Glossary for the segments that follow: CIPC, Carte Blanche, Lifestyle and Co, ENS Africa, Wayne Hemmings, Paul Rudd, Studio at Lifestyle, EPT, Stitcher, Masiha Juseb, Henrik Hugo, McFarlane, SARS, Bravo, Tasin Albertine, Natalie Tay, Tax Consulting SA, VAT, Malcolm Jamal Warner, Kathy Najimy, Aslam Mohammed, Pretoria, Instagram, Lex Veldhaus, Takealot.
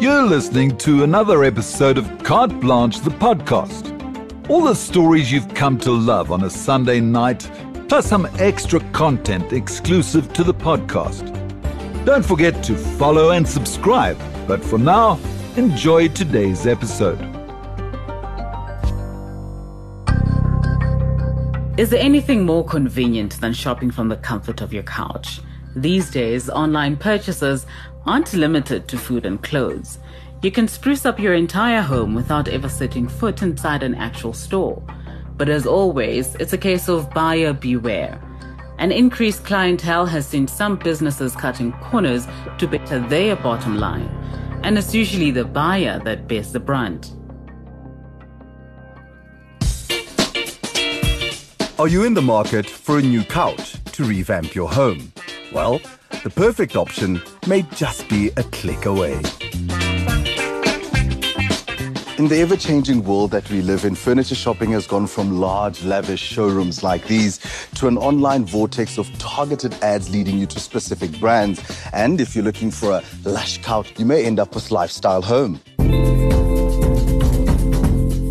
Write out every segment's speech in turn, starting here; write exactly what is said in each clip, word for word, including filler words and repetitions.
You're listening to another episode of Carte Blanche, the podcast. All the stories you've come to love on a Sunday night, plus some extra content exclusive to the podcast. Don't forget to follow and subscribe. But for now, enjoy today's episode. Is there anything more convenient than shopping from the comfort of your couch? These days, online purchases aren't limited to food and clothes. You can spruce up your entire home without ever setting foot inside an actual store. But as always, it's a case of buyer beware. An increased clientele has seen some businesses cutting corners to better their bottom line, and it's usually the buyer that bears the brunt. Are you in the market for a new couch to revamp your home? Well, the perfect option may just be a click away. In the ever-changing world that we live in, furniture shopping has gone from large, lavish showrooms like these to an online vortex of targeted ads leading you to specific brands. And if you're looking for a lush couch, you may end up with Lifestyle Home.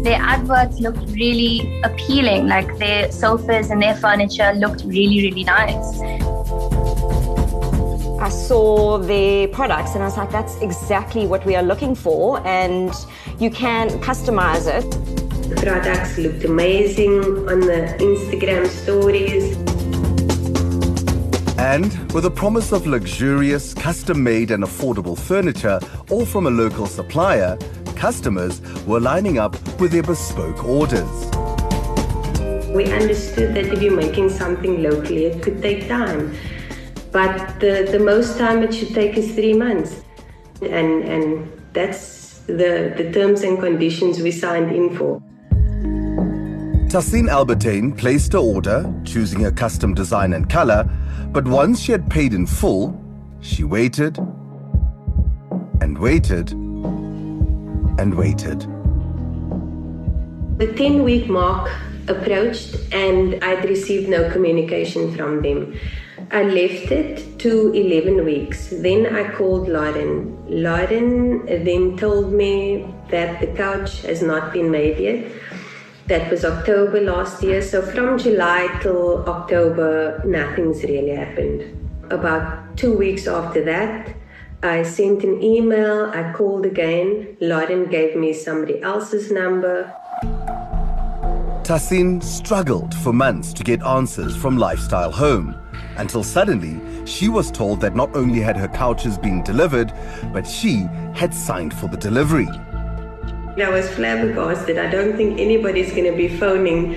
Their adverts looked really appealing, like their sofas and their furniture looked really, really nice. I saw their products and I was like, that's exactly what we are looking for, and you can customize it. The products looked amazing on the Instagram stories. And with a promise of luxurious, custom-made and affordable furniture, all from a local supplier, customers were lining up with their bespoke orders. We understood that if you're making something locally, it could take time. But the, the most time it should take is three months. And and that's the, the terms and conditions we signed in for. Tasin Albertine placed her order, choosing her custom design and colour. But once she had paid in full, she waited and waited and waited. The ten-week mark approached and I'd received no communication from them. I left it to eleven weeks. Then I called Lauren. Lauren then told me that the couch has not been made yet. That was October last year. So from July till October, nothing's really happened. About two weeks after that, I sent an email. I called again. Lauren gave me somebody else's number. Tasin struggled for months to get answers from Lifestyle Home, until suddenly she was told that not only had her couches been delivered, but she had signed for the delivery. I was flabbergasted. I don't think anybody's going to be phoning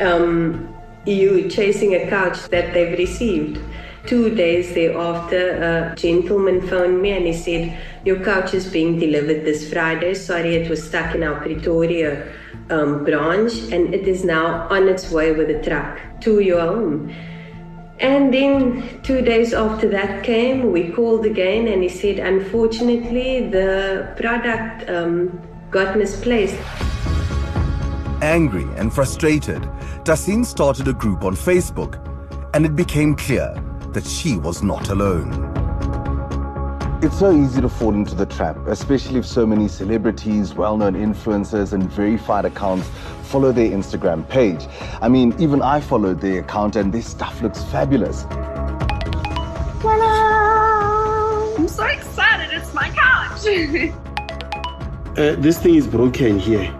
um, you chasing a couch that they've received. Two days thereafter, a gentleman phoned me and he said, your couch is being delivered this Friday. Sorry, it was stuck in our Pretoria um, branch and it is now on its way with a truck to your home. And then two days after that came, we called again and he said, unfortunately, the product um, got misplaced. Angry and frustrated, Tasin started a group on Facebook and it became clear that she was not alone. It's so easy to fall into the trap, especially if so many celebrities, well-known influencers and verified accounts follow their Instagram page. I mean, even I followed their account and their stuff looks fabulous. Ta-da! I'm so excited, it's my couch! uh, this thing is broken here.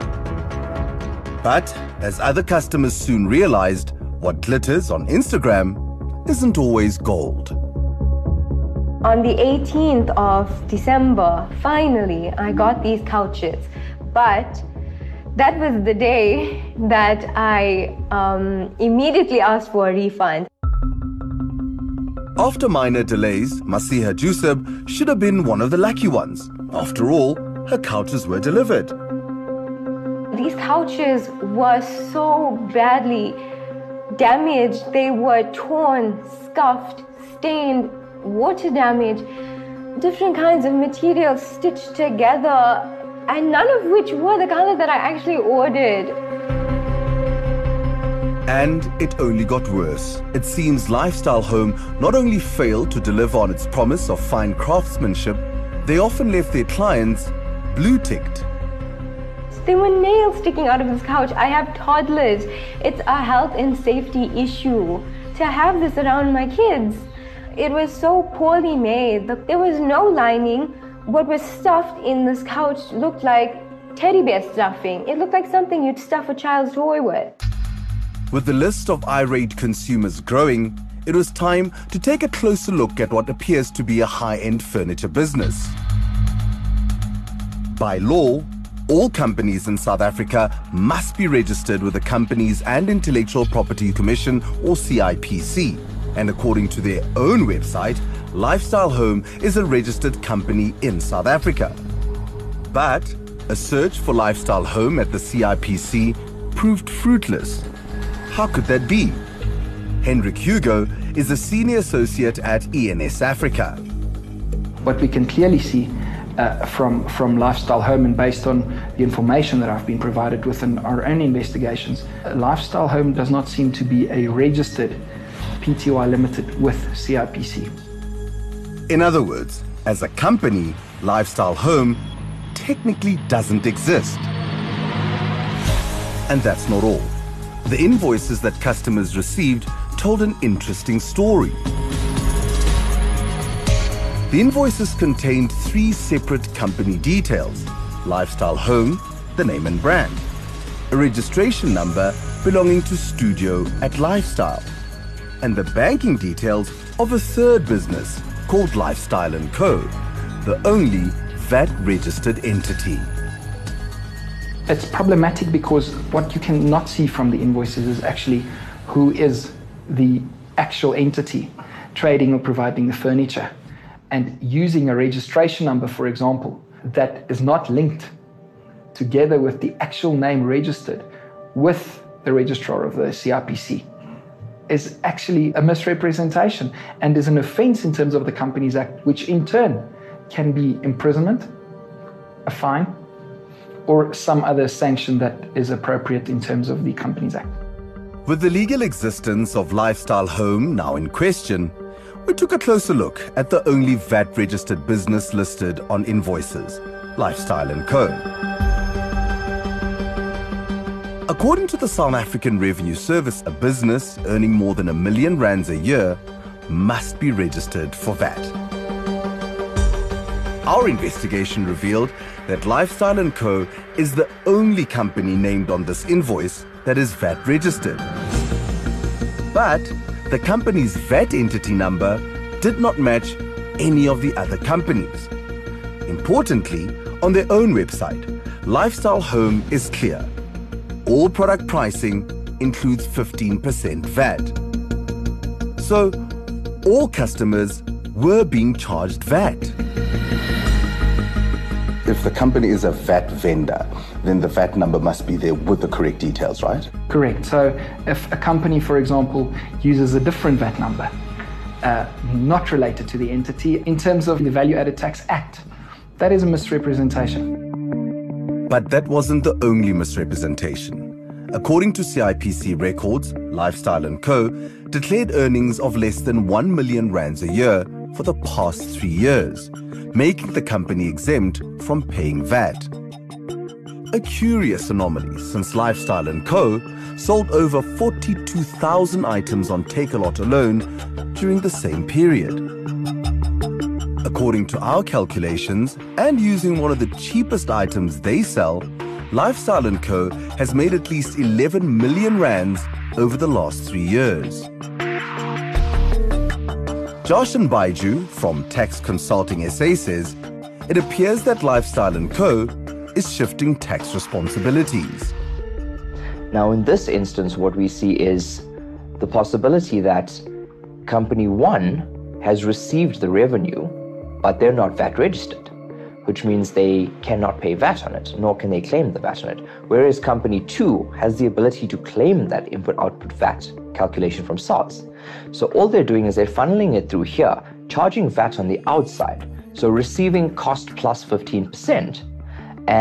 But as other customers soon realized, what glitters on Instagram isn't always gold. On the eighteenth of December, finally, I got these couches. But that was the day that I um, immediately asked for a refund. After minor delays, Masiha Juseb should have been one of the lucky ones. After all, her couches were delivered. These couches were so badly damaged, they were torn, scuffed, stained, water damage, different kinds of materials stitched together, and none of which were the color that I actually ordered. And it only got worse. It seems Lifestyle Home not only failed to deliver on its promise of fine craftsmanship, they often left their clients blue-ticked. There were nails sticking out of his couch. I have toddlers. It's a health and safety issue to have this around my kids. It was so poorly made. There was no lining. What was stuffed in this couch looked like teddy bear stuffing. It looked like something you'd stuff a child's toy with. With the list of irate consumers growing, it was time to take a closer look at what appears to be a high-end furniture business. By law, all companies in South Africa must be registered with the Companies and Intellectual Property Commission, or C I P C. And according to their own website, Lifestyle Home is a registered company in South Africa. But a search for Lifestyle Home at the C I P C proved fruitless. How could that be? Henrik Hugo is a senior associate at E N S Africa. What we can clearly see Uh, from, from Lifestyle Home, and based on the information that I've been provided with in our own investigations, Lifestyle Home does not seem to be a registered P T Y limited with C I P C. In other words, as a company, Lifestyle Home technically doesn't exist. And that's not all. The invoices that customers received told an interesting story. The invoices contained three separate company details: Lifestyle Home, the name and brand, a registration number belonging to Studio at Lifestyle, and the banking details of a third business called Lifestyle and Co, the only V A T-registered entity. It's problematic because what you cannot see from the invoices is actually who is the actual entity trading or providing the furniture. And using a registration number, for example, that is not linked together with the actual name registered with the registrar of the C I P C is actually a misrepresentation and is an offense in terms of the Companies Act, which in turn can be imprisonment, a fine, or some other sanction that is appropriate in terms of the Companies Act. With the legal existence of Lifestyle Home now in question, we took a closer look at the only V A T-registered business listed on invoices, Lifestyle and Co. According to the South African Revenue Service, a business earning more than a million rands a year must be registered for V A T. Our investigation revealed that Lifestyle and Co is the only company named on this invoice that is V A T-registered. But the company's V A T entity number did not match any of the other companies. Importantly, on their own website, Lifestyle Home is clear. All product pricing includes fifteen percent V A T. So, all customers were being charged V A T. If the company is a V A T vendor, then the V A T number must be there with the correct details, right? Correct. So if a company, for example, uses a different V A T number, uh, not related to the entity, in terms of the Value Added Tax Act, that is a misrepresentation. But that wasn't the only misrepresentation. According to C I P C records, Lifestyle and Co declared earnings of less than one million rands a year for the past three years, making the company exempt from paying V A T. A curious anomaly, since Lifestyle and Co sold over forty-two thousand items on Takealot alone during the same period. According to our calculations, and using one of the cheapest items they sell, Lifestyle and Co has made at least eleven million rands over the last three years. Josh and Baiju from Tax Consulting S A says it appears that Lifestyle and Co is shifting tax responsibilities. Now, in this instance, what we see is the possibility that Company One has received the revenue, but they're not V A T registered, which means they cannot pay V A T on it, nor can they claim the V A T on it. Whereas Company Two has the ability to claim that input-output V A T calculation from SARS. So all they're doing is they're funneling it through here, charging V A T on the outside, so receiving cost plus fifteen percent,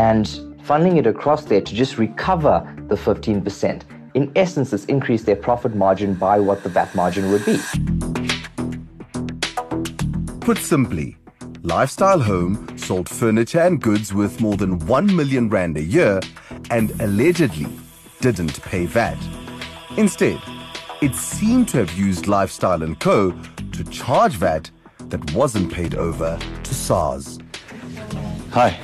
and funneling it across there to just recover the fifteen percent. In essence, this increased their profit margin by what the V A T margin would be. Put simply, Lifestyle Home sold furniture and goods worth more than one million rand a year and allegedly didn't pay V A T. Instead, it seemed to have used Lifestyle and Co to charge V A T that wasn't paid over to SARS. Hi. How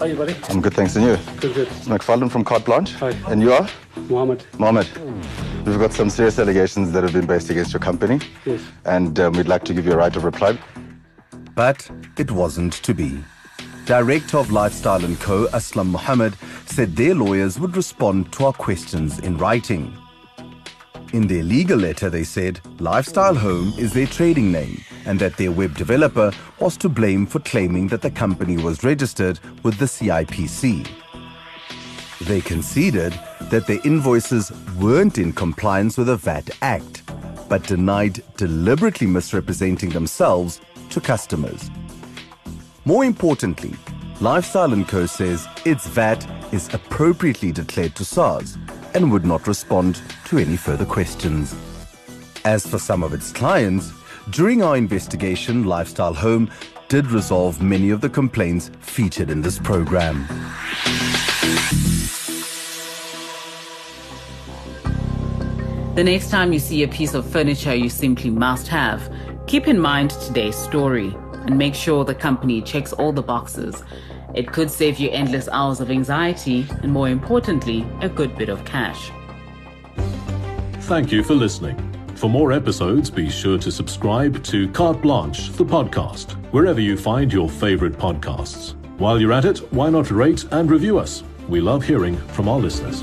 are you, buddy? I'm good, thanks. And you? Good, good. McFarlane from Carte Blanche. Hi. And you are? Mohammed. Mohammed. We've got some serious allegations that have been based against your company. Yes. And um, we'd like to give you a right of reply. But it wasn't to be. Director of Lifestyle and Co, Aslam Mohammed, said their lawyers would respond to our questions in writing. In their legal letter, they said Lifestyle Home is their trading name and that their web developer was to blame for claiming that the company was registered with the C I P C. They conceded that their invoices weren't in compliance with the V A T Act, but denied deliberately misrepresenting themselves to customers. More importantly, Lifestyle and Co says its V A T is appropriately declared to SARS and would not respond to any further questions. As for some of its clients, during our investigation, Lifestyle Home did resolve many of the complaints featured in this program. The next time you see a piece of furniture you simply must have, keep in mind today's story and make sure the company checks all the boxes. It could save you endless hours of anxiety and, more importantly, a good bit of cash. Thank you for listening. For more episodes, be sure to subscribe to Carte Blanche, the podcast, wherever you find your favorite podcasts. While you're at it, why not rate and review us? We love hearing from our listeners.